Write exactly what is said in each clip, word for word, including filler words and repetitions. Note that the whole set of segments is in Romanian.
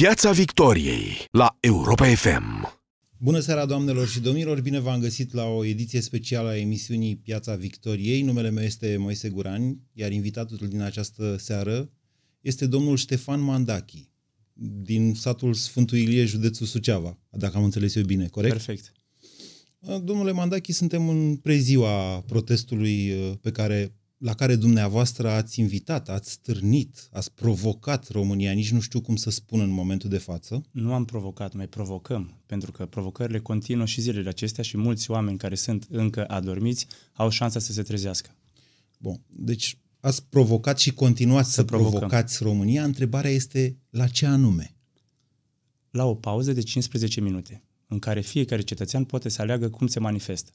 Piața Victoriei la Europa F M. Bună seara, doamnelor și domnilor! Bine v-am găsit la o ediție specială a emisiunii Piața Victoriei. Numele meu este Moise Guran, iar invitatul din această seară este domnul Ștefan Mandachi, din satul Sfântul Ilie, județul Suceava, dacă am înțeles eu bine, corect? Perfect. Domnule Mandachi, suntem în preziua protestului pe care, la care dumneavoastră ați invitat, ați stârnit, ați provocat România, nici nu știu cum să spun în momentul de față. Nu am provocat, mai provocăm, pentru că provocările continuă și zilele acestea și mulți oameni care sunt încă adormiți au șansa să se trezească. Bun, deci ați provocat și continuați să, să provocați România. Întrebarea este la ce anume? La o pauză de cincisprezece minute, în care fiecare cetățean poate să aleagă cum se manifestă.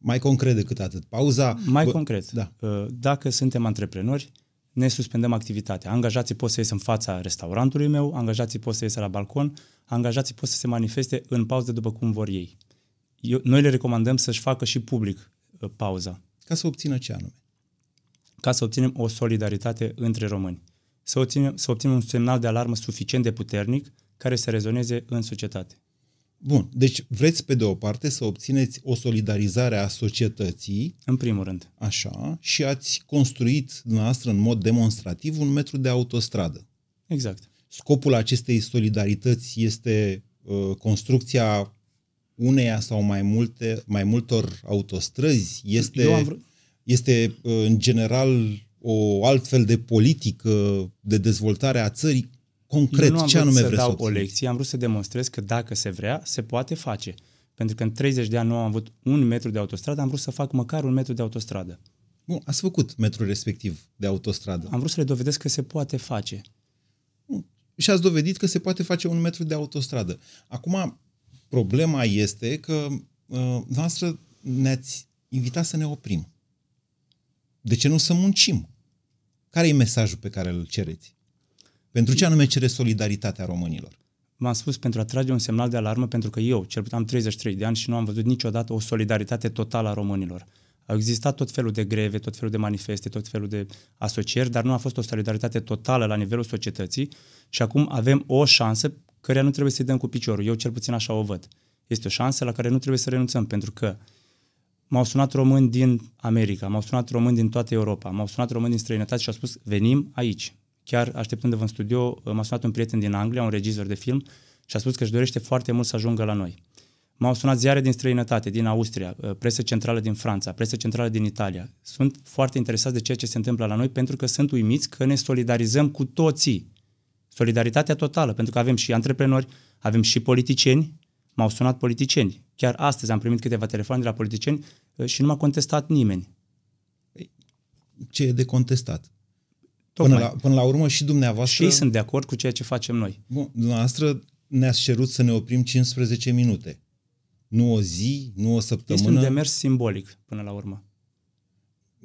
Mai concret decât atât. Pauza... Mai bă, concret. Da. Dacă suntem antreprenori, ne suspendăm activitatea. Angajații pot să ies în fața restaurantului meu, angajații pot să ies la balcon, angajații pot să se manifeste în pauză după cum vor ei. Eu, noi le recomandăm să-și facă și public pauza. Ca să obțină ce anume? Ca să obținem o solidaritate între români. Să obținem, să obținem un semnal de alarmă suficient de puternic care să rezoneze în societate. Bun, deci vreți pe de o parte să obțineți o solidarizare a societății. În primul rând. Așa, și ați construit dumneavoastră în mod demonstrativ un metru de autostradă. Exact. Scopul acestei solidarități este uh, construcția uneia sau mai multe, mai multor autostrăzi? Este, vr- este uh, în general o altfel de politică de dezvoltare a țării? Concret, nu am ce anume vreți să dau o lecție, am vrut să demonstrez că dacă se vrea, se poate face. Pentru că în treizeci de ani nu am avut un metru de autostradă, am vrut să fac măcar un metru de autostradă. Bun, ați făcut metrul respectiv de autostradă. Am vrut să le dovedesc că se poate face. Bun. Și ați dovedit că se poate face un metru de autostradă. Acum, problema este că uh, noastră ne-ați invitat să ne oprim. De ce nu să muncim? Care e mesajul pe care îl cereți? Pentru ce anume cere solidaritatea românilor? M-am spus, pentru a trage un semnal de alarmă, pentru că eu, cel puțin, am treizeci și trei de ani și nu am văzut niciodată o solidaritate totală a românilor. Au existat tot felul de greve, tot felul de manifeste, tot felul de asocieri, dar nu a fost o solidaritate totală la nivelul societății și acum avem o șansă care nu trebuie să-i dăm cu piciorul. Eu, cel puțin, așa o văd. Este o șansă la care nu trebuie să renunțăm, pentru că m-au sunat români din America, m-au sunat români din toată Europa, m-au sunat români din străinătate și au spus, venim aici. Chiar așteptându-vă în studio, m-a sunat un prieten din Anglia, un regizor de film, și a spus că își dorește foarte mult să ajungă la noi. M-au sunat ziare din străinătate, din Austria, presă centrală din Franța, presă centrală din Italia. Sunt foarte interesați de ceea ce se întâmplă la noi, pentru că sunt uimiți că ne solidarizăm cu toții. Solidaritatea totală, pentru că avem și antreprenori, avem și politicieni. M-au sunat politicieni. Chiar astăzi am primit câteva telefoane de la politicieni și nu m-a contestat nimeni. Ce e de contestat? Până la, până la urmă și dumneavoastră... Și sunt de acord cu ceea ce facem noi. Bun, dumneavoastră ne-ați cerut să ne oprim cincisprezece minute. Nu o zi, nu o săptămână. Este un demers simbolic, până la urmă.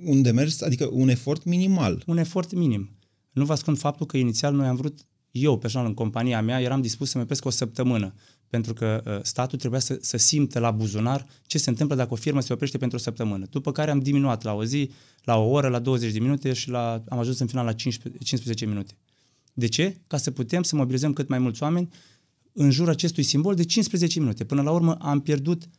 Un demers, adică un efort minimal. Un efort minim. Nu vă ascund faptul că inițial noi am vrut, eu personal în compania mea, eram dispus să mă opresc o săptămână. Pentru că statul trebuia să, să simtă la buzunar ce se întâmplă dacă o firmă se oprește pentru o săptămână. După care am diminuat la o zi, la o oră, la douăzeci de minute și la, am ajuns în final la cincisprezece minute. De ce? Ca să putem să mobilizăm cât mai mulți oameni în jurul acestui simbol de cincisprezece minute. Până la urmă am pierdut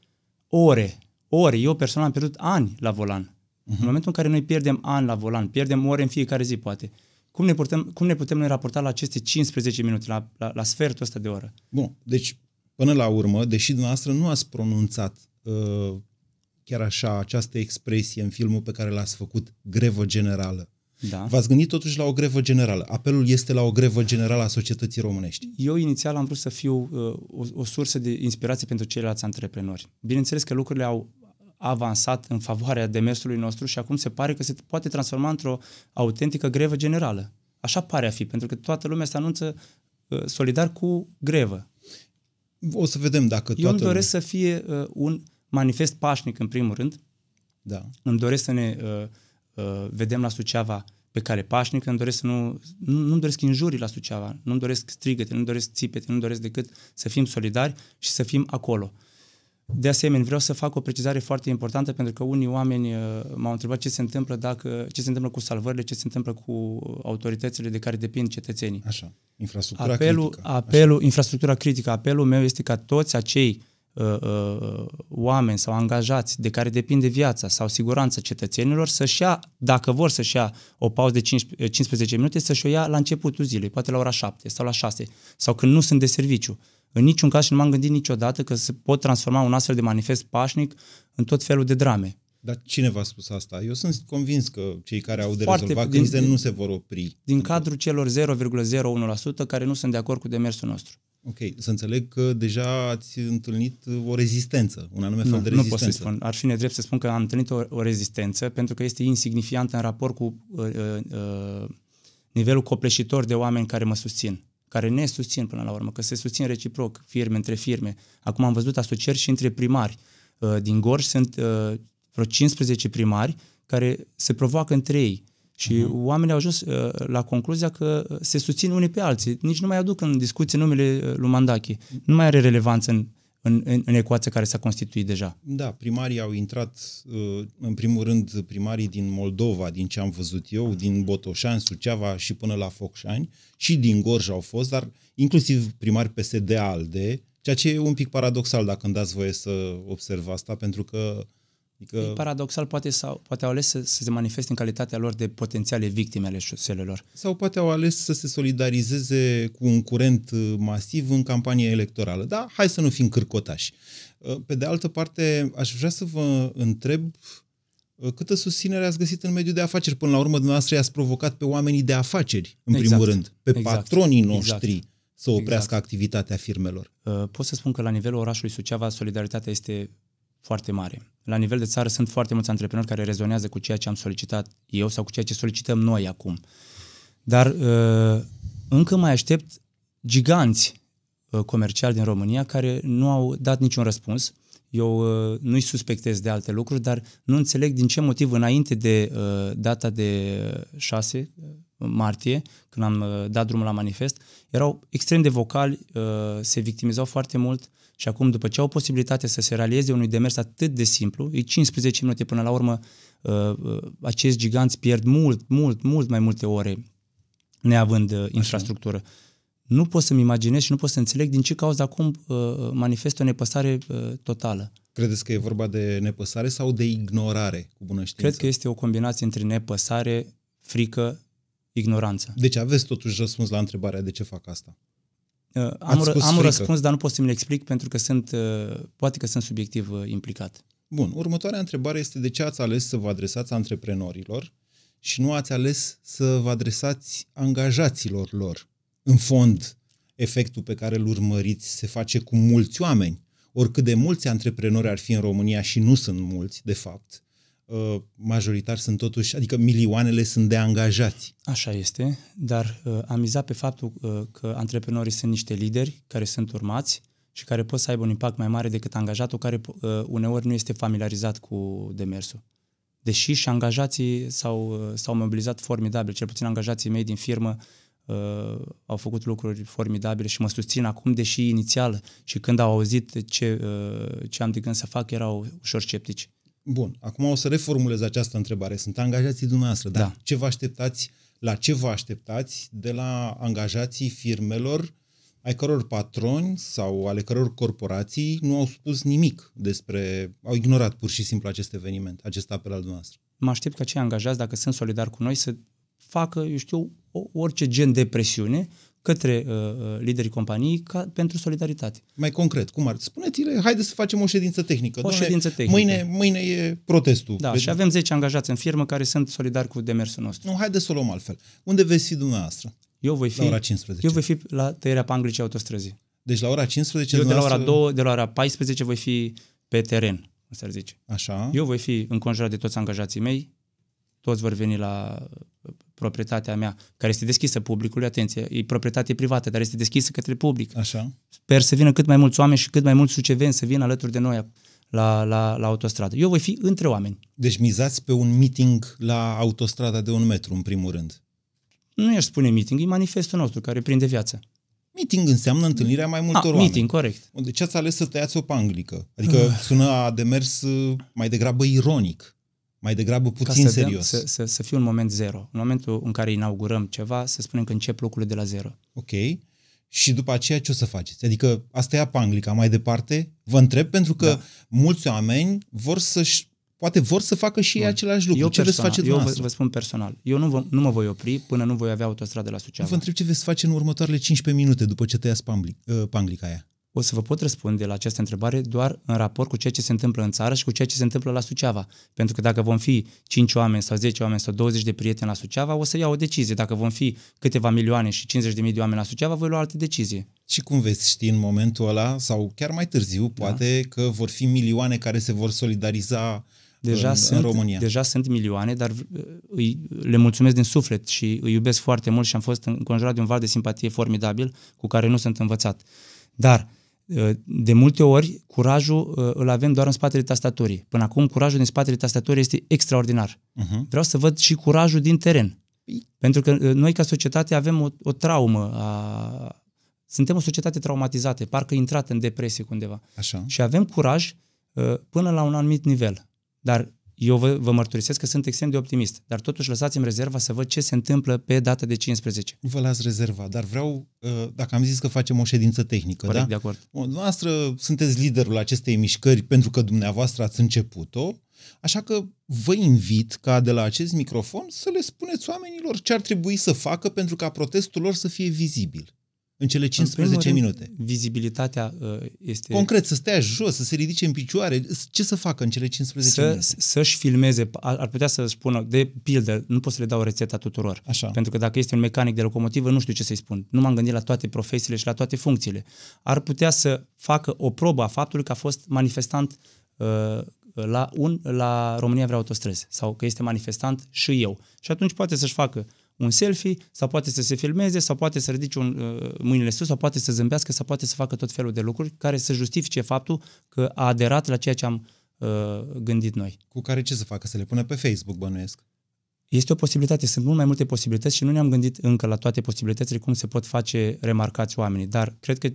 ore, ore. Eu personal am pierdut ani la volan. Uh-huh. În momentul în care noi pierdem ani la volan, pierdem ore în fiecare zi, poate. Cum ne putem, cum ne, putem noi raporta la aceste cincisprezece minute, la, la, la sfertul ăsta de oră? Bun, deci... Până la urmă, deși dumneavoastră nu ați pronunțat uh, chiar așa această expresie în filmul pe care l-ați făcut, grevă generală, da. V-ați gândit totuși la o grevă generală. Apelul este la o grevă generală a societății românești. Eu inițial am vrut să fiu uh, o, o sursă de inspirație pentru ceilalți antreprenori. Bineînțeles că lucrurile au avansat în favoarea demersului nostru și acum se pare că se poate transforma într-o autentică grevă generală. Așa pare a fi, pentru că toată lumea se anunță uh, solidar cu grevă. O să vedem dacă toată... Eu îmi doresc să fie uh, un manifest pașnic, în primul rând. Da. Îmi doresc să ne uh, uh, vedem la Suceava pe cale pașnică, îmi doresc să nu... nu nu-mi doresc injurii la Suceava, nu-mi doresc strigăte, nu-mi doresc țipete, nu-mi doresc decât să fim solidari și să fim acolo. De asemenea, vreau să fac o precizare foarte importantă, pentru că unii oameni m-au întrebat ce se întâmplă dacă, ce se întâmplă cu salvările, ce se întâmplă cu autoritățile de care depind cetățenii. Așa, infrastructura apelul, critică. Apelul, așa. Infrastructura critică. Apelul meu este ca toți acei uh, uh, oameni sau angajați de care depinde viața sau siguranța cetățenilor să-și ia, dacă vor să-și ia o pauză de cincisprezece minute, să-și o ia la începutul zilei, poate la ora șapte sau la șase, sau când nu sunt de serviciu. În niciun caz, și nu m-am gândit niciodată că se pot transforma un astfel de manifest pașnic în tot felul de drame. Dar cine v-a spus asta? Eu sunt convins că cei care au de Foarte, rezolvat crize nu se vor opri. Din cadrul celor zero virgulă zero unu la sută care nu sunt de acord cu demersul nostru. Ok, să înțeleg că deja ați întâlnit o rezistență, un anume fel nu, de rezistență. Nu pot să spun, ar fi nedrept să spun că am întâlnit o, o rezistență, pentru că este insignifiantă în raport cu uh, uh, nivelul copleșitor de oameni care mă susțin. Care ne susțin până la urmă, că se susțin reciproc, firme între firme. Acum am văzut asocieri și între primari. Din Gorj sunt vreo cincisprezece primari care se provoacă între ei. Și uh-huh. oamenii au ajuns la concluzia că se susțin unii pe alții. Nici nu mai aduc în discuție numele lui Mandachi. Nu mai are relevanță în, în, în ecuația care s-a constituit deja. Da, primarii au intrat, în primul rând, primarii din Moldova, din ce am văzut eu, din Botoșani, Suceava și până la Focșani, și din Gorj au fost, dar inclusiv primari P S D-ALDE, ceea ce e un pic paradoxal, dacă îmi dați voie să observ asta, pentru că... Adică... E paradoxal, poate, sau, poate au ales să, să se manifeste în calitatea lor de potențiale victime ale șoselelor. Sau poate au ales să se solidarizeze cu un curent masiv în campanie electorală. Dar hai să nu fim cârcotași. Pe de altă parte, aș vrea să vă întreb câtă susținere ați găsit în mediul de afaceri. Până la urmă, dumneavoastră i-ați provocat pe oamenii de afaceri, în exact. primul rând, pe exact. patronii noștri. Exact. Să oprească exact. activitatea firmelor. Pot să spun că la nivelul orașului Suceava solidaritatea este foarte mare. La nivel de țară sunt foarte mulți antreprenori care rezonează cu ceea ce am solicitat eu sau cu ceea ce solicităm noi acum. Dar încă mai aștept giganți comerciali din România care nu au dat niciun răspuns. Eu nu-i suspectez de alte lucruri, dar nu înțeleg din ce motiv înainte de data de șase martie, când am dat drumul la manifest, erau extrem de vocali, se victimizau foarte mult și acum, după ce au posibilitatea să se realizeze unui demers atât de simplu, e cincisprezece minute până la urmă, acești giganți pierd mult, mult, mult mai multe ore neavând Așa. infrastructură. Nu pot să-mi imaginez și nu pot să înțeleg din ce cauză acum manifestă o nepăsare totală. Credeți că e vorba de nepăsare sau de ignorare, cu bună știință? Cred că este o combinație între nepăsare, frică, ignoranță. Deci aveți totuși răspuns la întrebarea de ce fac asta? Uh, am am un răspuns, dar nu pot să mi-l explic pentru că sunt, uh, poate că sunt subiectiv uh, implicat. Bun, următoarea întrebare este de ce ați ales să vă adresați antreprenorilor și nu ați ales să vă adresați angajaților lor? În fond, efectul pe care îl urmăriți se face cu mulți oameni. Oricât de mulți antreprenori ar fi în România și nu sunt mulți, de fapt, majoritar sunt totuși, adică milioanele sunt de angajați. Așa este, dar uh, am mizat pe faptul uh, că antreprenorii sunt niște lideri care sunt urmați și care pot să aibă un impact mai mare decât angajatul care uh, uneori nu este familiarizat cu demersul. Deși și angajații s-au, s-au mobilizat formidabil, cel puțin angajații mei din firmă Uh, au făcut lucruri formidabile și mă susțin acum, deși inițial și când au auzit ce, uh, ce am de gând să fac, erau ușor sceptici. Bun, acum o să reformulez această întrebare. Sunt angajații dumneavoastră, dar da. ce vă așteptați, la ce vă așteptați de la angajații firmelor ai căror patroni sau ale căror corporații nu au spus nimic despre, au ignorat pur și simplu acest eveniment, acest apel al dumneavoastră? Mă aștept ca cei angajați, dacă sunt solidari cu noi, să facă, eu știu, orice gen de presiune către uh, liderii companiei ca, pentru solidaritate. Mai concret, cum ar? Spuneți-le, haideți să facem o ședință tehnică. O ședință tehnică. Mâine, mâine e protestul. Da, și avem zece angajați în firmă care sunt solidari cu demersul nostru. Nu, haideți să o luăm altfel. Unde veți fi dumneavoastră? Eu voi fi la ora cincisprezece. Eu voi fi la tăierea panglicei autostrăzii. Deci la ora cincisprezece? Eu de la ora două, de la ora paisprezece voi fi pe teren, să zice. Așa. Eu voi fi înconjurat de toți angajații mei. Toți vor veni la proprietatea mea, care este deschisă publicului, atenție, e proprietate privată, dar este deschisă către public. Așa. Sper să vină cât mai mulți oameni și cât mai mulți suceveni să vină alături de noi la, la, la autostradă. Eu voi fi între oameni. Deci mizați pe un meeting la autostrada de un metru, în primul rând. Nu i-aș spune meeting, e manifestul nostru care prinde viață. Meeting înseamnă întâlnirea mai multor A, oameni. Meeting, corect. Deci ați ales să tăiați o panglică. Adică sună a demers mai degrabă ironic, mai degrabă puțin să serios. Dăm, să, să, să fie un moment zero. În momentul în care inaugurăm ceva, să spunem că încep lucrurile de la zero. Ok. Și după aceea ce o să faceți? Adică asta e panglica mai departe? Vă întreb pentru că da. mulți oameni vor să-și, poate vor să facă și ei același lucru. Eu, ce personal, veți face eu vă, vă spun personal, eu nu, vă, nu mă voi opri până nu voi avea autostradă la Suceava. Vă întreb ce veți face în următoarele cincisprezece minute după ce tăiați panglic, panglica aia. O să vă pot răspunde la această întrebare doar în raport cu ceea ce se întâmplă în țară și cu ceea ce se întâmplă la Suceava. Pentru că dacă vom fi cinci oameni sau zece oameni sau douăzeci de prieteni la Suceava, o să iau o decizie. Dacă vom fi câteva milioane și cincizeci de mii de oameni la Suceava, voi lua alte decizie. Și cum veți ști în momentul ăla, sau chiar mai târziu, poate da. că vor fi milioane care se vor solidariza deja în, sunt, în România. Deja sunt milioane, dar îi, le mulțumesc din suflet și îi iubesc foarte mult și am fost înconjurat de un val de simpatie formidabil cu care nu sunt învățat. Dar de multe ori, curajul îl avem doar în spatele tastaturii. Până acum, curajul din spatele tastaturii este extraordinar. Uh-huh. Vreau să văd și curajul din teren. Pentru că noi, ca societate, avem o, o traumă. A... Suntem o societate traumatizată, parcă intrată în depresie undeva. Așa. Și avem curaj până la un anumit nivel. Dar eu vă, vă mărturisesc că sunt extrem de optimist. Dar totuși lăsați-mi rezerva să văd ce se întâmplă pe data de cincisprezece. Nu vă las rezerva, dar vreau, dacă am zis că facem o ședință tehnică, corect, da? De acord. Dumneavoastră sunteți liderul acestei mișcări pentru că dumneavoastră ați început-o, așa că vă invit ca de la acest microfon să le spuneți oamenilor ce ar trebui să facă pentru ca protestul lor să fie vizibil. În cele cincisprezece minute. Vizibilitatea este... Concret, să stea jos, să se ridice în picioare. Ce să facă în cele cincisprezece minute? Să-și filmeze, ar putea să spună, de pildă, nu pot să le dau rețeta tuturor. Așa. Pentru că dacă este un mecanic de locomotivă, nu știu ce să-i spun. Nu m-am gândit la toate profesiile și la toate funcțiile. Ar putea să facă o probă a faptului că a fost manifestant uh, la, un, la România vrea Autostrăzi sau că este manifestant și eu. Și atunci poate să-și facă un selfie, sau poate să se filmeze, sau poate să ridice un, uh, mâinile sus, sau poate să zâmbească, sau poate să facă tot felul de lucruri care să justifice faptul că a aderat la ceea ce am uh, gândit noi. Cu care ce să facă? Să le pună pe Facebook, bănuiesc? Este o posibilitate. Sunt mult mai multe posibilități și nu ne-am gândit încă la toate posibilitățile cum se pot face remarcați oamenii. Dar cred că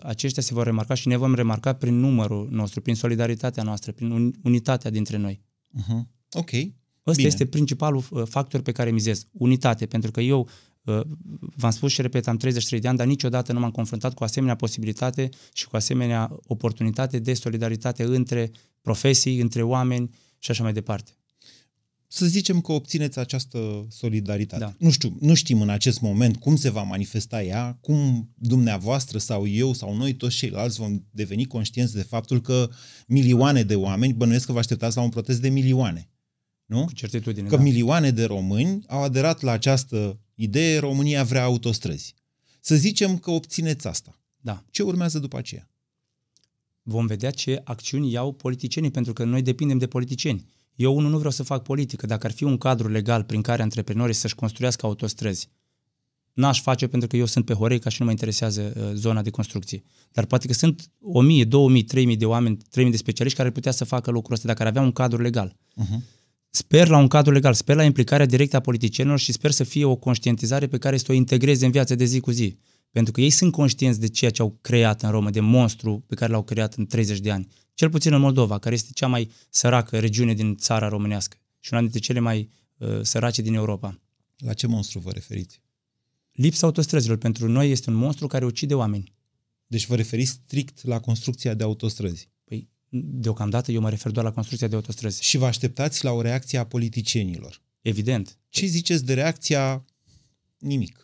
uh, aceștia se vor remarca și ne vom remarca prin numărul nostru, prin solidaritatea noastră, prin unitatea dintre noi. Uh-huh. Ok. Ăsta Bine. este principalul factor pe care mizez. Unitate, pentru că eu, v-am spus și repet, am treizeci și trei de ani, dar niciodată nu m-am confruntat cu asemenea posibilitate și cu asemenea oportunitate de solidaritate între profesii, între oameni și așa mai departe. Să zicem că obțineți această solidaritate. Da. Nu știu, nu știm în acest moment cum se va manifesta ea, cum dumneavoastră sau eu sau noi toți ceilalți vom deveni conștienți de faptul că milioane de oameni, bănuiesc că vă așteptați la un protest de milioane. Nu? Cu certitudine, că da. milioane de români au aderat la această idee, România vrea autostrăzi. Să zicem că obțineți asta. Da. Ce urmează după aceea? Vom vedea ce acțiuni iau politicienii, pentru că noi depindem de politicieni. Eu, unul, nu vreau să fac politică. Dacă ar fi un cadru legal prin care antreprenorii să-și construiască autostrăzi, n-aș face pentru că eu sunt pe Horeca și nu mă interesează uh, zona de construcție. Dar poate că sunt o mie, două mii, trei mii de oameni, trei mii de specialiști care ar putea să facă lucrul ăsta dacă ar avea un cadru legal. Uh-huh. Sper la un cadru legal, sper la implicarea directă a politicienilor și sper să fie o conștientizare pe care să o integreze în viața de zi cu zi. Pentru că ei sunt conștienți de ceea ce au creat în România, de monstru pe care l-au creat în treizeci de ani. Cel puțin în Moldova, care este cea mai săracă regiune din țara românească și una dintre cele mai uh, sărace din Europa. La ce monstru vă referiți? Lipsa autostrăzilor pentru noi este un monstru care ucide oameni. Deci vă referiți strict la construcția de autostrăzi? Păi, deocamdată eu mă refer doar la construcția de autostrăzi. Și vă așteptați la o reacție a politicienilor? Evident. Ce ziceți de reacția? Nimic.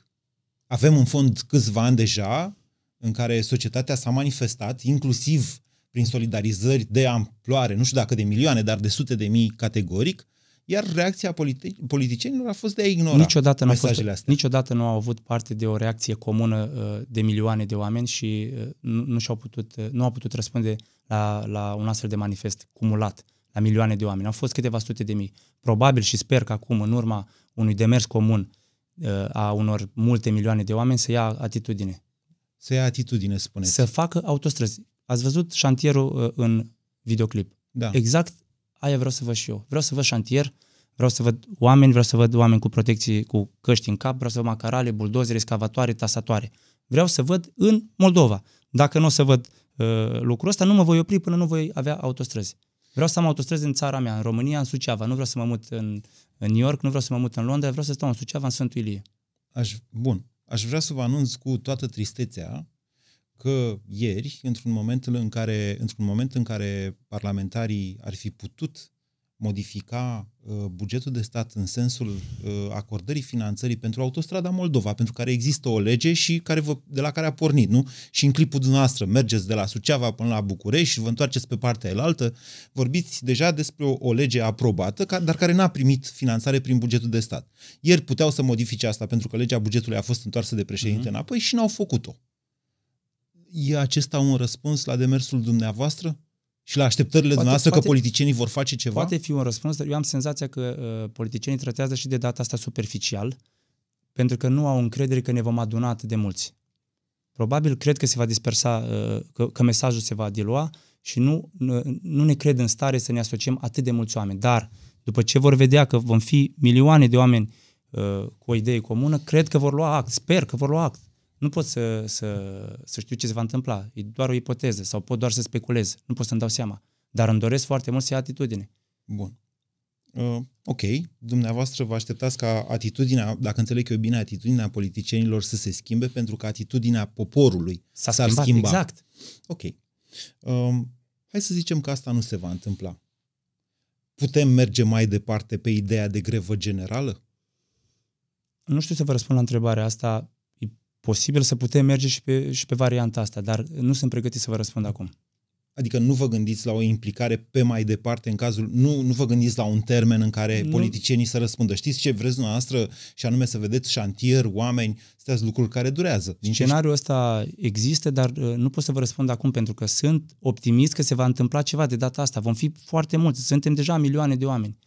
Avem în fond câțiva ani deja în care societatea s-a manifestat, inclusiv prin solidarizări de amploare, nu știu dacă de milioane, dar de sute de mii categoric, iar reacția politi politicienilor a fost de a ignora niciodată mesajele fost, astea. Niciodată nu au avut parte de o reacție comună de milioane de oameni și nu, nu și-au putut, nu au putut răspunde la, la un astfel de manifest cumulat, la milioane de oameni. Au fost câteva sute de mii. Probabil și sper că acum, în urma unui demers comun a unor multe milioane de oameni, să ia atitudine. Să ia atitudine, spuneți. Să facă autostrăzi. Ați văzut șantierul în videoclip. Da. Exact. Aia vreau să văd și eu. Vreau să văd șantier Vreau să văd oameni, vreau să văd oameni cu protecții, cu căști în cap, vreau să văd macarale, buldozere, scavatoare, tasatoare. Vreau să văd în Moldova. Dacă nu o să văd uh, lucrul ăsta, nu mă voi opri până nu voi avea autostrăzi. Vreau să am autostrăzi în țara mea, în România, în Suceava. Nu vreau să mă mut în, în New York, nu vreau să mă mut în Londra, vreau să stau în Suceava, în Sfântul Ilie. Aș, bun. Aș vrea să vă anunț cu toată tristețea că ieri, într-un moment în care, într-un moment în care parlamentarii ar fi putut modifica uh, bugetul de stat în sensul uh, acordării finanțării pentru Autostrada Moldova, pentru care există o lege și care vă, de la care a pornit, nu? Și în clipul dumneavoastră mergeți de la Suceava până la București și vă întoarceți pe partea elaltă, vorbiți deja despre o, o lege aprobată, ca, dar care n-a primit finanțare prin bugetul de stat. Ieri puteau să modifice asta pentru că legea bugetului a fost întoarsă de președinte uh-huh. înapoi și n-au făcut-o. E acesta un răspuns la demersul dumneavoastră? Și la așteptările poate, dumneavoastră poate, că politicienii vor face ceva? Poate fi un răspuns, dar eu am senzația că uh, politicienii tratează și de data asta superficial, pentru că nu au încredere că ne vom aduna atât de mulți. Probabil cred că se va dispersa, uh, că, că mesajul se va dilua și nu, nu, nu ne cred în stare să ne asociem atât de mulți oameni. Dar după ce vor vedea că vom fi milioane de oameni uh, cu o idee comună, cred că vor lua act, sper că vor lua act. Nu pot să, să, să știu ce se va întâmpla, e doar o ipoteză sau pot doar să speculez, nu pot să-mi dau seama. Dar îmi doresc foarte mult să ia atitudine. Bun. Uh, ok, dumneavoastră vă așteptați ca atitudinea, dacă înțeleg eu bine, atitudinea politicienilor să se schimbe pentru că atitudinea poporului s-ar schimba. schimba. Exact. Ok. Uh, hai să zicem că asta nu se va întâmpla. Putem merge mai departe pe ideea de grevă generală? Nu știu să vă răspund la întrebarea asta. Posibil să putem merge și pe, și pe varianta asta, dar nu sunt pregătit să vă răspund acum. Adică nu vă gândiți la o implicare pe mai departe în cazul... Nu, nu vă gândiți la un termen în care nu. Politicienii să răspundă. Știți ce vreți dumneavoastră și anume să vedeți șantier, oameni, astea sunt lucruri care durează. Din Scenariul ăsta există, dar nu pot să vă răspund acum pentru că sunt optimist că se va întâmpla ceva de data asta. Vom fi foarte mulți, suntem deja milioane de oameni.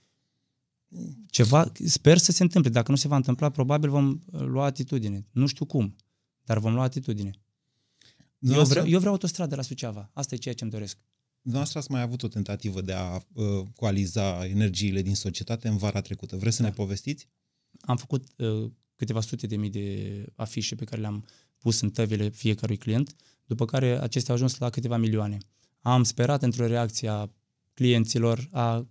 Ceva, sper să se întâmple. Dacă nu se va întâmpla, probabil vom lua atitudine. Nu știu cum. Dar vom lua atitudine. Eu vreau, eu vreau autostradă la Suceava. Asta e ceea ce îmi doresc. Dumneavoastră ați mai avut o tentativă de a uh, coaliza energiile din societate în vara trecută. Vreți să da. ne povestiți? Am făcut uh, câteva sute de mii de afișe pe care le-am pus în tăvile fiecărui client, după care acestea au ajuns la câteva milioane. Am sperat într-o reacție a clienților, a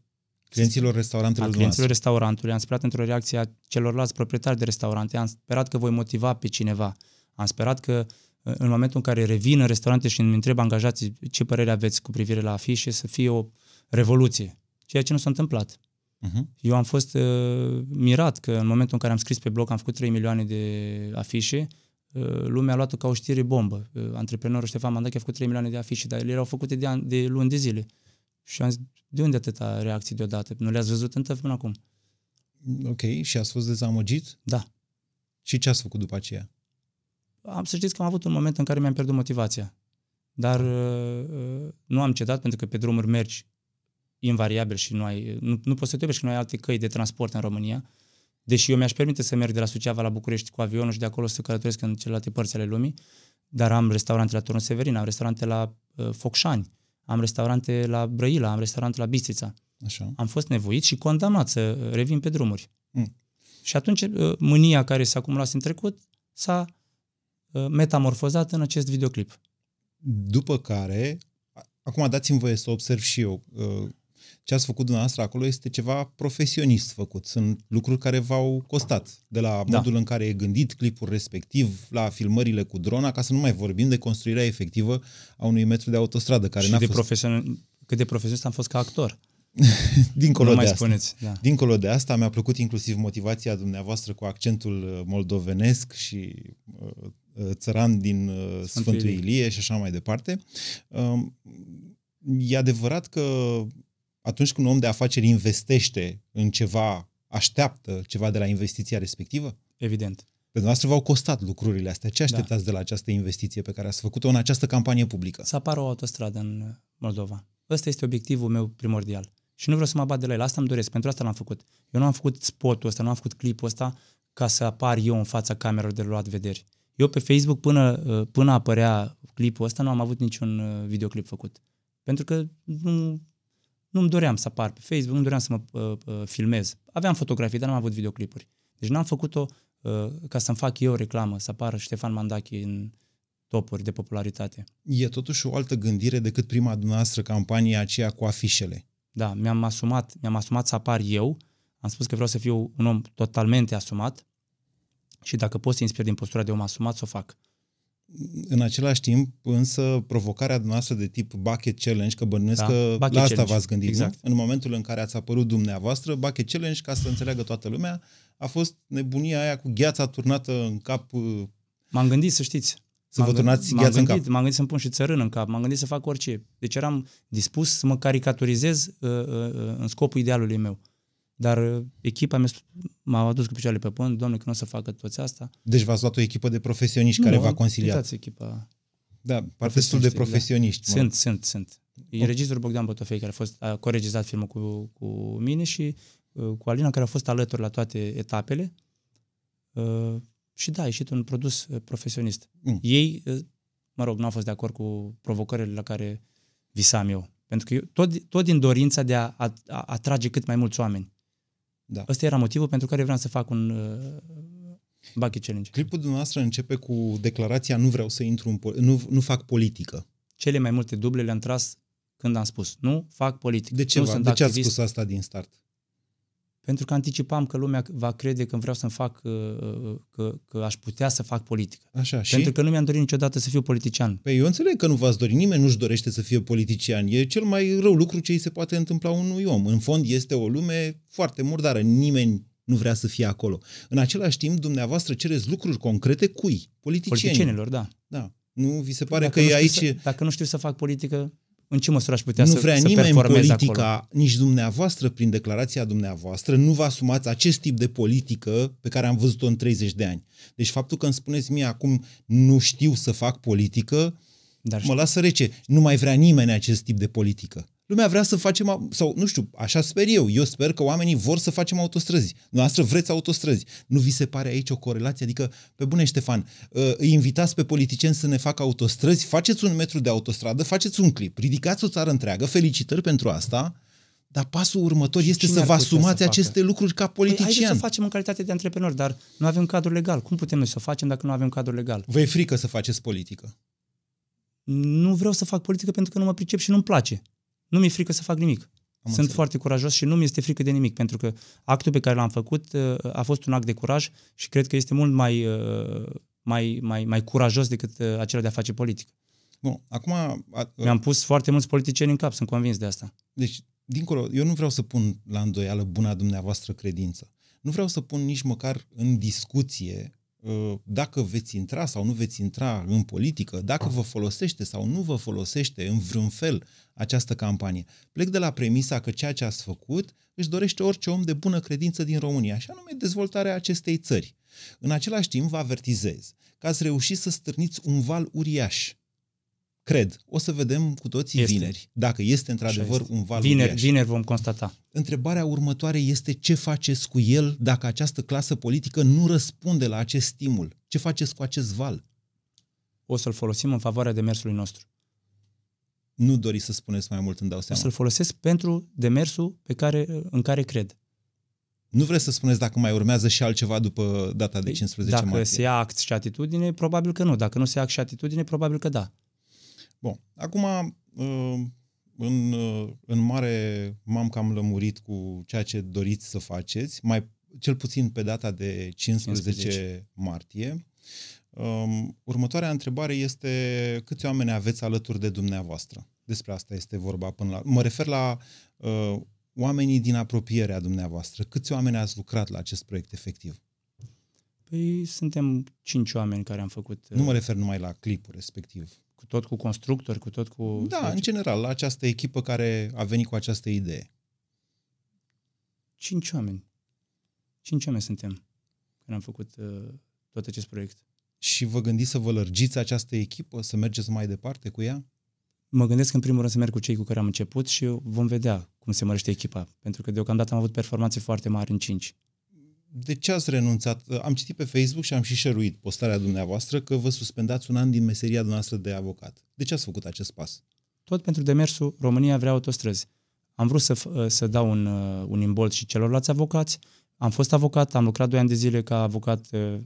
clienților restaurantelor, a clienților restaurantului, am sperat într-o reacție a celorlalți proprietari de restaurante, am sperat că voi motiva pe cineva. Am sperat că în momentul în care revin în restaurante și îmi întreb angajații ce părere aveți cu privire la afișe, să fie o revoluție, ceea ce nu s-a întâmplat. Uh-huh. Eu am fost uh, mirat că în momentul în care am scris pe blog, am făcut trei milioane de afișe, uh, lumea a luat-o ca o știre bombă. Uh, antreprenorul Ștefan Mandachi a făcut trei milioane de afișe, dar ele erau făcute de, an, de luni de zile. Și am zis, de unde atâta reacții deodată? Nu le-ați văzut în tăv până acum. Ok, și ați fost dezamăgit? Da. Și ce ați făcut după aceea? Am să știți că am avut un moment în care mi-am pierdut motivația. Dar uh, nu am cedat, pentru că pe drumuri mergi invariabil și nu, ai, nu, nu poți să te oprești și nu ai alte căi de transport în România. Deși eu mi-aș permite să merg de la Suceava la București cu avionul și de acolo să călătoresc în celelalte părți ale lumii, dar am restaurante la Turnul Severin, am restaurante la uh, Focșani, am restaurante la Brăila, am restaurante la Bistrița. Așa. Am fost nevoit și condamnat să revin pe drumuri. Mm. Și atunci uh, mânia care s-a acumulat în trecut s-a metamorfozat în acest videoclip. După care, acum dați-mi voie să observ și eu, ce ați făcut dumneavoastră acolo este ceva profesionist făcut. Sunt lucruri care v-au costat, de la modul da. în care e gândit clipul respectiv, la filmările cu drona, ca să nu mai vorbim de construirea efectivă a unui metru de autostradă. Care și n-a de fost... profesion... cât de profesionist am fost ca actor. Dincolo, nu mai de asta. Spuneți, da. Dincolo de asta, mi-a plăcut inclusiv motivația dumneavoastră cu accentul moldovenesc și țăran din Sfântul, Sfântul Ilie. Ilie și așa mai departe. E adevărat că atunci când un om de afaceri investește în ceva, așteaptă ceva de la investiția respectivă? Evident. Pe dumneavoastră v-au costat lucrurile astea. Ce așteptați da. de la această investiție pe care ați făcut-o în această campanie publică? Să apară o autostradă în Moldova. Ăsta este obiectivul meu primordial. Și nu vreau să mă bat de la el. Asta îmi doresc. Pentru asta l-am făcut. Eu nu am făcut spotul ăsta, nu am făcut clipul ăsta ca să apar eu în fața camerelor de luat vederi. Eu pe Facebook, până, până apărea clipul ăsta, nu am avut niciun videoclip făcut. Pentru că nu, Nu-mi doream să apar pe Facebook, nu doream să mă uh, uh, filmez. Aveam fotografii, dar n-am avut videoclipuri. Deci n-am făcut-o uh, ca să-mi fac eu reclamă, să apară Ștefan Mandachi în topuri de popularitate. E totuși o altă gândire decât prima dumneavoastră campanie aceea cu afișele. Da, mi-am asumat, mi-am asumat să apar eu. Am spus că vreau să fiu un om totalmente asumat și dacă pot să inspir din postura de om asumat, să o fac. În același timp, însă, provocarea noastră de tip bucket challenge, că bănuiesc da, că la asta v-ați gândit, exact. În momentul în care ați apărut dumneavoastră, bucket challenge, ca să înțeleagă toată lumea, a fost nebunia aia cu gheața turnată în cap. M-am gândit, să știți. Să vă turnați gheața în cap. M-am gândit să-mi pun și țărână în cap, m-am gândit să fac orice. Deci eram dispus să mă caricaturizez uh, uh, uh, în scopul idealului meu. Dar echipa m-a adus cu picioarele pe pământ, Doamne, că nu o să facă toți asta. Deci v-ați luat o echipă de profesioniști nu, care v-a conciliat. Echipa da, destul de profesioniști. Da. Sunt, sunt, sunt. E regizorul Bogdan Botofei, care a fost a coregizat filmul cu, cu mine și uh, cu Alina, care a fost alături la toate etapele. Uh, și da, a ieșit un produs uh, profesionist. Mm. Ei, uh, mă rog, nu au fost de acord cu provocările la care visam eu. Pentru că eu, tot, tot din dorința de a, a, a atrage cât mai mulți oameni. Da. Ăsta era motivul pentru care vreau să fac un uh, bucket challenge. Clipul dumneavoastră începe cu declarația nu vreau să intru în pol nu, nu fac politică. Cele mai multe duble le-am tras când am spus nu fac politică. De ce, nu sunt de ce ați spus asta din start? Pentru că anticipam că lumea va crede că vreau să-mi fac uh, că, că aș putea să fac politică. Așa, și? Pentru că nu mi-am dorit niciodată să fiu politician. Păi eu înțeleg că nu v-ați dorit, nimeni nu-și dorește să fie politician. E cel mai rău lucru ce îi se poate întâmpla unui om. În fond este o lume foarte murdară, nimeni nu vrea să fie acolo. În același timp, dumneavoastră cereți lucruri concrete cui? Politicienilor. Politicienilor, da. Da. Nu vi se pare dacă că e aici... Să, dacă nu știu să fac politică... În ce măsură aș putea nu să, vrea să nimeni politica, acolo? Nici dumneavoastră, prin declarația dumneavoastră, nu vă asumați acest tip de politică pe care am văzut-o în treizeci de ani. Deci faptul că îmi spuneți mie acum nu știu să fac politică, dar mă lasă rece. Nu mai vrea nimeni acest tip de politică. Lumea vrea să facem, sau nu știu, așa sper eu. Eu sper că oamenii vor să facem autostrăzi. Noastră vreți autostrăzi. Nu vi se pare aici o corelație? Adică, pe bune Ștefan, îi invitați pe politicieni să ne facă autostrăzi, faceți un metru de autostradă, faceți un clip, ridicați o țară întreagă, felicitări pentru asta, dar pasul următor este să vă asumați aceste lucruri ca politician. Păi, haideți să facem în calitate de antreprenori, dar nu avem cadru legal. Cum putem noi să o facem dacă nu avem cadru legal? Vă e frică să faceți politică? Nu vreau să fac politică pentru că nu mă pricep și nu-mi place. Nu mi-e frică să fac nimic. Am Sunt înțeleg. foarte curajos și nu mi este frică de nimic, pentru că actul pe care l-am făcut a fost un act de curaj și cred că este mult mai, mai, mai, mai curajos decât acela de a face politică. Bun, acum... Mi-am pus foarte mulți politicieni în cap, sunt convins de asta. Deci, dincolo, eu nu vreau să pun la îndoială buna dumneavoastră credință. Nu vreau să pun nici măcar în discuție dacă veți intra sau nu veți intra în politică, dacă vă folosește sau nu vă folosește în vreun fel această campanie. Plec de la premisa că ceea ce ați făcut își dorește orice om de bună credință din România, și anume dezvoltarea acestei țări. În același timp vă avertizez că ați reușit să stârniți un val uriaș. Cred. O să vedem cu toții este. vineri. Dacă este într-adevăr un val vineri, uriaș. Vineri vom constata. Întrebarea următoare este ce faceți cu el dacă această clasă politică nu răspunde la acest stimul? Ce faceți cu acest val? O să-l folosim în favoarea demersului nostru. Nu doriți să spuneți mai mult, îmi dau seama. O să-l folosesc pentru demersul pe care, în care cred. Nu vreți să spuneți dacă mai urmează și altceva după data de cincisprezece martie? Dacă se ia act și atitudine, probabil că nu. Dacă nu se ia act și atitudine, probabil că da. Bun, acum în, în mare m-am cam lămurit cu ceea ce doriți să faceți, mai cel puțin pe data de cincisprezece martie. Următoarea întrebare este câți oameni aveți alături de dumneavoastră? Despre asta este vorba până la... Mă refer la uh, oamenii din apropierea dumneavoastră. Câți oameni ați lucrat la acest proiect efectiv? Păi suntem cinci oameni care am făcut... Nu mă refer numai la clipul respectiv. Cu tot cu constructori, cu tot cu... Da, în general, la această echipă care a venit cu această idee. Cinci oameni. Cinci oameni suntem când am făcut uh, tot acest proiect. Și vă gândiți să vă lărgiți această echipă, să mergeți mai departe cu ea? Mă gândesc în primul rând să merg cu cei cu care am început și vom vedea cum se mărește echipa. Pentru că deocamdată am avut performanțe foarte mari în cinci. De ce ați renunțat? Am citit pe Facebook și am și share-uit postarea dumneavoastră că vă suspendați un an din meseria dumneavoastră de avocat. De ce ați făcut acest pas? Tot pentru demersul România vrea autostrăzi. Am vrut să, să dau un, un imbold și celorlalți avocați. Am fost avocat, am lucrat doi ani de zile ca avocat uh,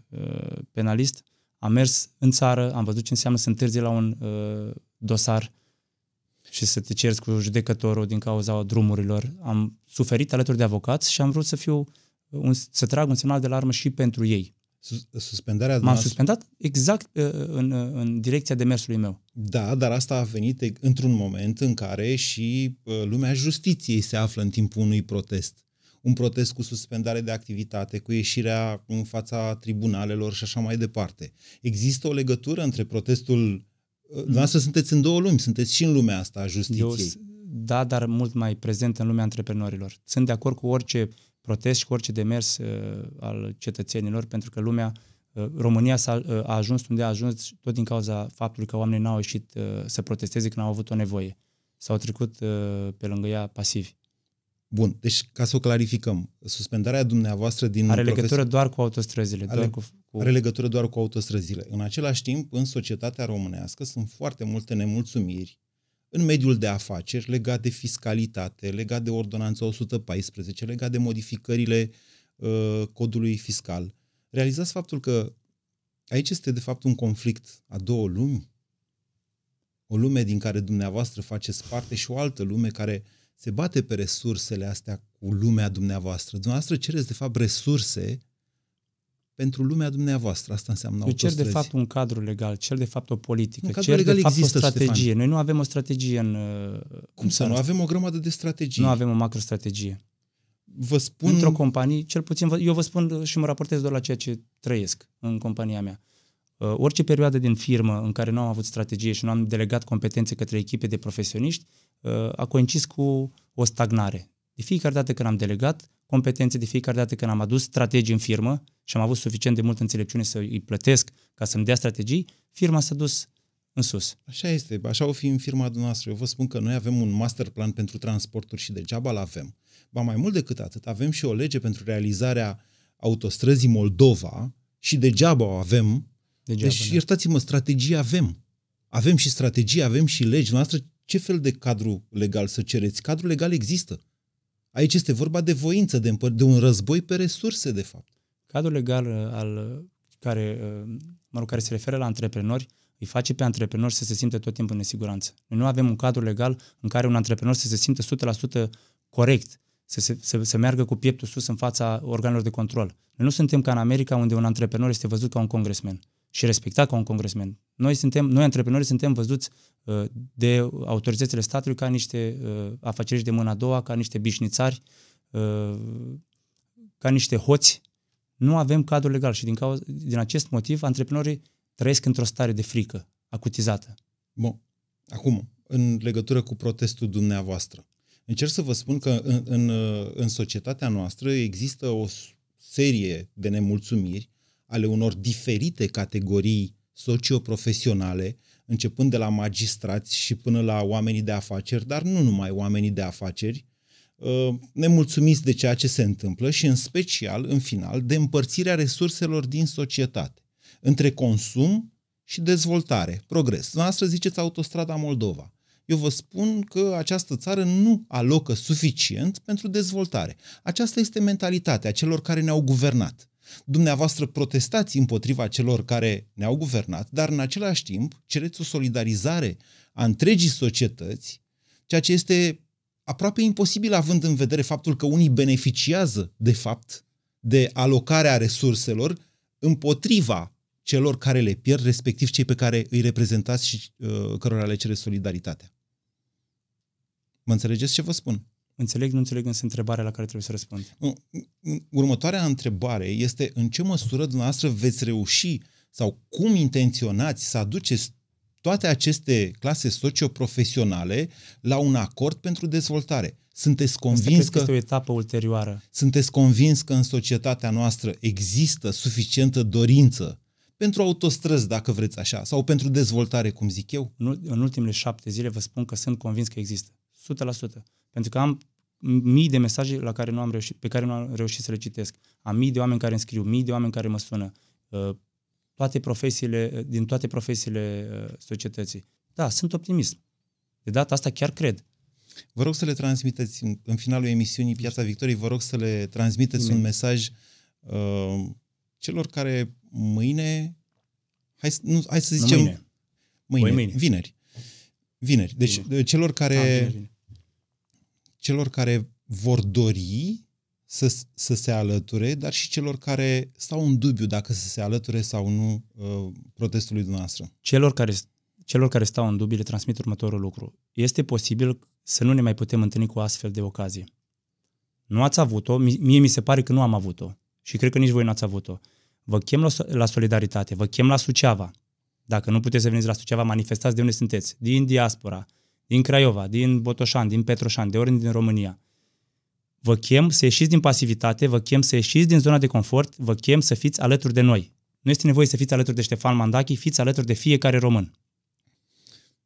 penalist, am mers în țară, am văzut ce înseamnă să întârzi la un uh, dosar și să te cerți cu judecătorul din cauza drumurilor. Am suferit alături de avocați și am vrut să fiu un, să trag un semnal de alarmă și pentru ei. Suspendarea M-am suspendat exact în, în direcția demersului meu. Da, dar asta a venit într-un moment în care și lumea justiției se află în timpul unui protest. Un protest cu suspendare de activitate, cu ieșirea în fața tribunalelor și așa mai departe. Există o legătură între protestul... Dumneavoastră sunteți în două lumi, sunteți și în lumea asta a justiției. Eu, da, dar mult mai prezent în lumea antreprenorilor. Sunt de acord cu orice protest și cu orice demers uh, al cetățenilor, pentru că lumea, uh, România s-a, uh, a ajuns unde a ajuns tot din cauza faptului că oamenii n-au ieșit uh, să protesteze când au avut o nevoie. S-au trecut uh, pe lângă ea pasivi. Bun, deci ca să o clarificăm, suspendarea dumneavoastră din... Are legătură profes... doar cu autostrăzile. Are, doar cu, cu... are legătură doar cu autostrăzile. În același timp, în societatea românească sunt foarte multe nemulțumiri în mediul de afaceri legat de fiscalitate, legat de ordonanța o sută paisprezece, legat de modificările uh, codului fiscal. Realizați faptul că aici este de fapt un conflict a două lumi? O lume din care dumneavoastră faceți parte și o altă lume care se bate pe resursele astea cu lumea dumneavoastră. Dumneavoastră cereți de fapt resurse pentru lumea dumneavoastră. Asta înseamnă autostrăzi. Cer de fapt un cadru legal, cer de fapt o politică, cer de fapt o strategie. Ștefan. Noi nu avem o strategie în... Cum în să nu? Avem o grămadă de strategii. Nu avem o macrostrategie. Vă spun... Într-o companie, cel puțin, eu vă spun și mă raportez doar la ceea ce trăiesc în compania mea. Orice perioadă din firmă în care nu am avut strategie și nu am delegat competențe către echipe de profesioniști, a coincis cu o stagnare. De fiecare dată când am delegat competențe, de fiecare dată când am adus strategii în firmă și am avut suficient de multă înțelepciune să îi plătesc ca să-mi dea strategii, firma s-a dus în sus. Așa este, așa o fi în firma noastră. Eu vă spun că noi avem un master plan pentru transporturi și degeaba l-avem. Ba mai mult decât atât, avem și o lege pentru realizarea autostrăzii Moldova și degeaba o avem. Degeaba, deci, iertați-mă, strategie avem. Avem și strategie, avem și legi noastre. Ce fel de cadru legal să cereți? Cadru legal există. Aici este vorba de voință, de, de un război pe resurse, de fapt. Cadrul legal al care, mă rog, care se referă la antreprenori îi face pe antreprenori să se simtă tot timpul în nesiguranță. Noi nu avem un cadru legal în care un antreprenor să se simtă o sută la sută corect, să, se, să, să meargă cu pieptul sus în fața organelor de control. Noi nu suntem ca în America, unde un antreprenor este văzut ca un congresmen și respectat ca un congresmen. Noi, suntem, noi antreprenorii suntem văzuți uh, de autoritățile statului ca niște uh, afaceriști de mâna a doua, ca niște bișnițari, uh, ca niște hoți. Nu avem cadru legal și din, cauza, din acest motiv antreprenorii trăiesc într-o stare de frică, acutizată. Bun. Acum, în legătură cu protestul dumneavoastră, încerc să vă spun că în, în, în societatea noastră există o serie de nemulțumiri ale unor diferite categorii socioprofesionale, începând de la magistrați și până la oamenii de afaceri, dar nu numai oamenii de afaceri, nemulțumiți de ceea ce se întâmplă și în special, în final, de împărțirea resurselor din societate, între consum și dezvoltare, progres. Noastră ziceți Autostrada Moldova. Eu vă spun că această țară nu alocă suficient pentru dezvoltare. Aceasta este mentalitatea celor care ne-au guvernat. Dumneavoastră protestați împotriva celor care ne-au guvernat, dar în același timp cereți o solidarizare a întregii societăți, ceea ce este aproape imposibil având în vedere faptul că unii beneficiază, de fapt, de alocarea resurselor împotriva celor care le pierd, respectiv cei pe care îi reprezentați și uh, cărora le cere solidaritatea. Mă înțelegeți ce vă spun? Înțeleg, nu înțeleg, însă întrebarea la care trebuie să răspund. Următoarea întrebare este în ce măsură dumneavoastră veți reuși sau cum intenționați să aduceți toate aceste clase socioprofesionale la un acord pentru dezvoltare. Sunteți convins că este o etapă ulterioară. Sunteți convins că în societatea noastră există suficientă dorință pentru autostrăzi, dacă vreți așa, sau pentru dezvoltare, cum zic eu? În ultimele șapte zile vă spun că sunt convins că există. o sută la sută. Pentru că am mii de mesaje la care nu am reușit, pe care nu am reușit să le citesc. Am mii de oameni care îmi scriu, mii de oameni care mă sună. Toate profesiile, din toate profesiile societății. Da, sunt optimist. De data asta chiar cred. Vă rog să le transmiteți în finalul emisiunii Piața Victoriei, vă rog să le transmiteți mm. un mesaj uh, celor care mâine, hai, nu, hai să zicem, mâine, mâine, mâine. vineri, vineri, deci mâine. celor care, A, vineri, vineri. celor care vor dori să, să se alăture, dar și celor care stau în dubiu dacă să se alăture sau nu uh, protestului dumneavoastră. Celor care Celor care stau în dubii le transmit următorul lucru. Este posibil să nu ne mai putem întâlni cu astfel de ocazie. Nu ați avut-o, mie mi se pare că nu am avut-o și cred că nici voi nu ați avut-o. Vă chem la solidaritate, vă chem la Suceava. Dacă nu puteți să veniți la Suceava, manifestați de unde sunteți. Din diaspora, din Craiova, din Botoșani, din Petroșani, de oriunde din România. Vă chem să ieșiți din pasivitate, vă chem să ieșiți din zona de confort, vă chem să fiți alături de noi. Nu este nevoie să fiți alături de Ștefan Mandachi, fiți alături de fiecare român.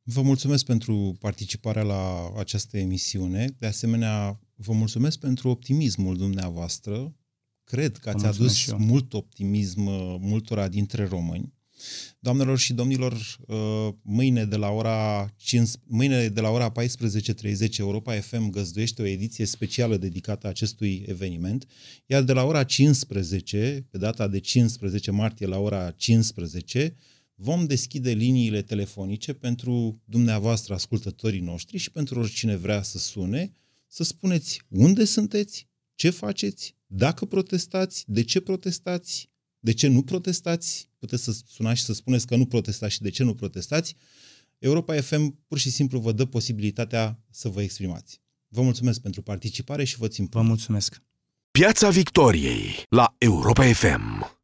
Vă mulțumesc pentru participarea la această emisiune. De asemenea, vă mulțumesc pentru optimismul dumneavoastră. Cred că ați adus mult optimism multora dintre români. Doamnelor și domnilor, mâine de la ora cinci, mâine de la ora paisprezece și treizeci Europa F M găzduiește o ediție specială dedicată acestui eveniment, iar de la ora cincisprezece, pe data de cincisprezece martie la ora cincisprezece, vom deschide liniile telefonice pentru dumneavoastră, ascultătorii noștri, și pentru oricine vrea să sune, să spuneți unde sunteți, ce faceți, dacă protestați, de ce protestați, de ce nu protestați. Puteți să sunați și să spuneți că nu protestați și de ce nu protestați. Europa F M pur și simplu vă dă posibilitatea să vă exprimați. Vă mulțumesc pentru participare și vă țin. Vă mulțumesc. Piața Victoriei la Europa F M.